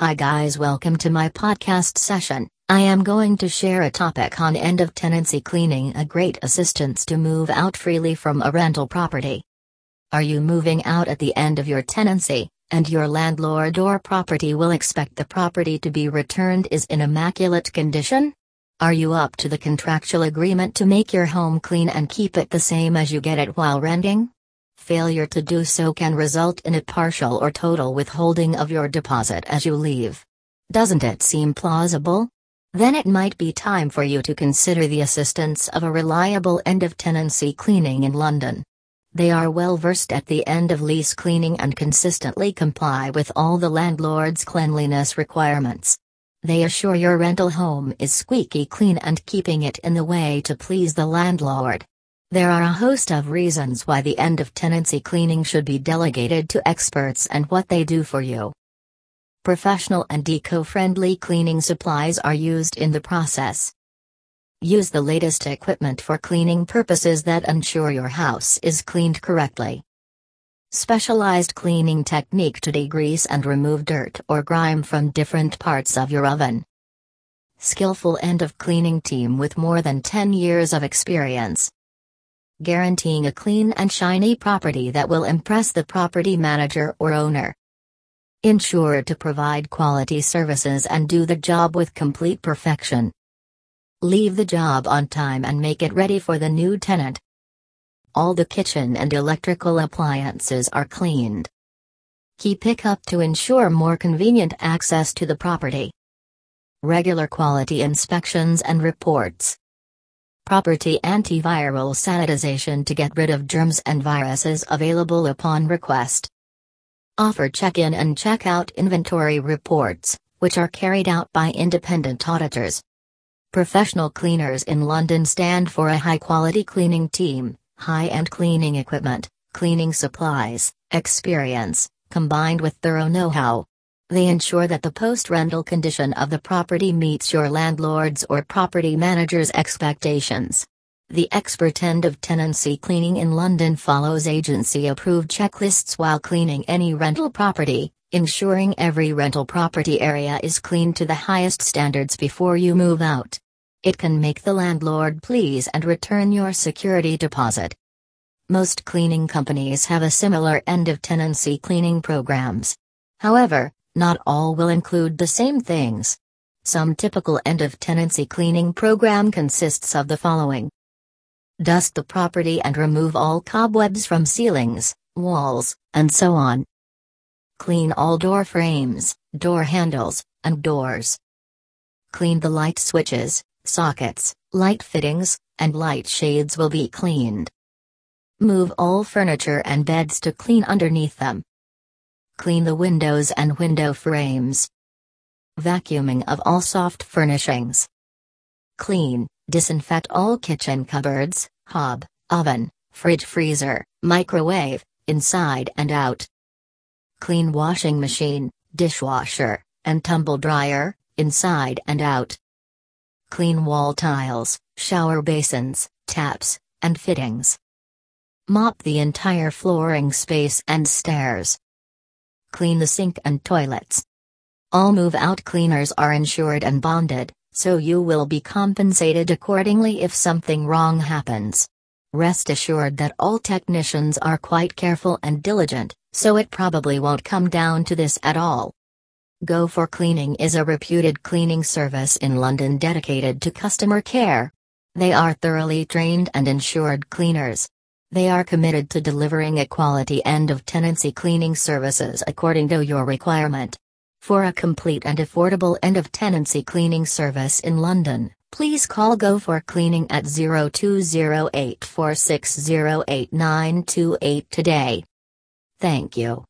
Hi guys, welcome to my podcast session. I am going to share a topic on end of tenancy cleaning, a great assistance to move out freely from a rental property. Are you moving out at the end of your tenancy, and your landlord or property will expect the property to be returned is in immaculate condition? Are you up to the contractual agreement to make your home clean and keep it the same as you get it while renting? Failure to do so can result in a partial or total withholding of your deposit as you leave. Doesn't it seem plausible? Then it might be time for you to consider the assistance of a reliable end of tenancy cleaning in London. They are well versed at the end of lease cleaning and consistently comply with all the landlord's cleanliness requirements. They assure your rental home is squeaky clean and keeping it in the way to please the landlord. There are a host of reasons why the end of tenancy cleaning should be delegated to experts and what they do for you. Professional and eco-friendly cleaning supplies are used in the process. Use the latest equipment for cleaning purposes that ensure your house is cleaned correctly. Specialized cleaning technique to degrease and remove dirt or grime from different parts of your oven. Skillful end of cleaning team with more than 10 years of experience. Guaranteeing a clean and shiny property that will impress the property manager or owner. Ensure to provide quality services and do the job with complete perfection. Leave the job on time and make it ready for the new tenant. All the kitchen and electrical appliances are cleaned. Key pickup to ensure more convenient access to the property. Regular quality inspections and reports. Property antiviral sanitization to get rid of germs and viruses available upon request. Offer check-in and check-out inventory reports, which are carried out by independent auditors. Professional cleaners in London stand for a high-quality cleaning team, high-end cleaning equipment, cleaning supplies, experience, combined with thorough know-how. They ensure that the post-rental condition of the property meets your landlord's or property manager's expectations. The expert end of tenancy cleaning in London follows agency-approved checklists while cleaning any rental property, ensuring every rental property area is cleaned to the highest standards before you move out. It can make the landlord pleased and return your security deposit. Most cleaning companies have a similar end of tenancy cleaning programs. However, not all will include the same things. Some typical end of tenancy cleaning program consists of the following. Dust the property and remove all cobwebs from ceilings, walls, and so on. Clean all door frames, door handles, and doors. Clean the light switches, sockets, light fittings, and light shades will be cleaned. Move all furniture and beds to clean underneath them. Clean the windows and window frames. Vacuuming of all soft furnishings. Clean, disinfect all kitchen cupboards, hob, oven, fridge, freezer, microwave, inside and out. Clean washing machine, dishwasher, and tumble dryer, inside and out. Clean wall tiles, shower basins, taps, and fittings. Mop the entire flooring space and stairs. Clean the sink and toilets. All move-out cleaners are insured and bonded, so you will be compensated accordingly if something wrong happens. Rest assured that all technicians are quite careful and diligent, so it probably won't come down to this at all. Go for Cleaning is a reputed cleaning service in London dedicated to customer care. They are thoroughly trained and insured cleaners. They are committed to delivering a quality end of tenancy cleaning services according to your requirement. For a complete and affordable end of tenancy cleaning service in London, please call Go for Cleaning at 02084608928 today. Thank you.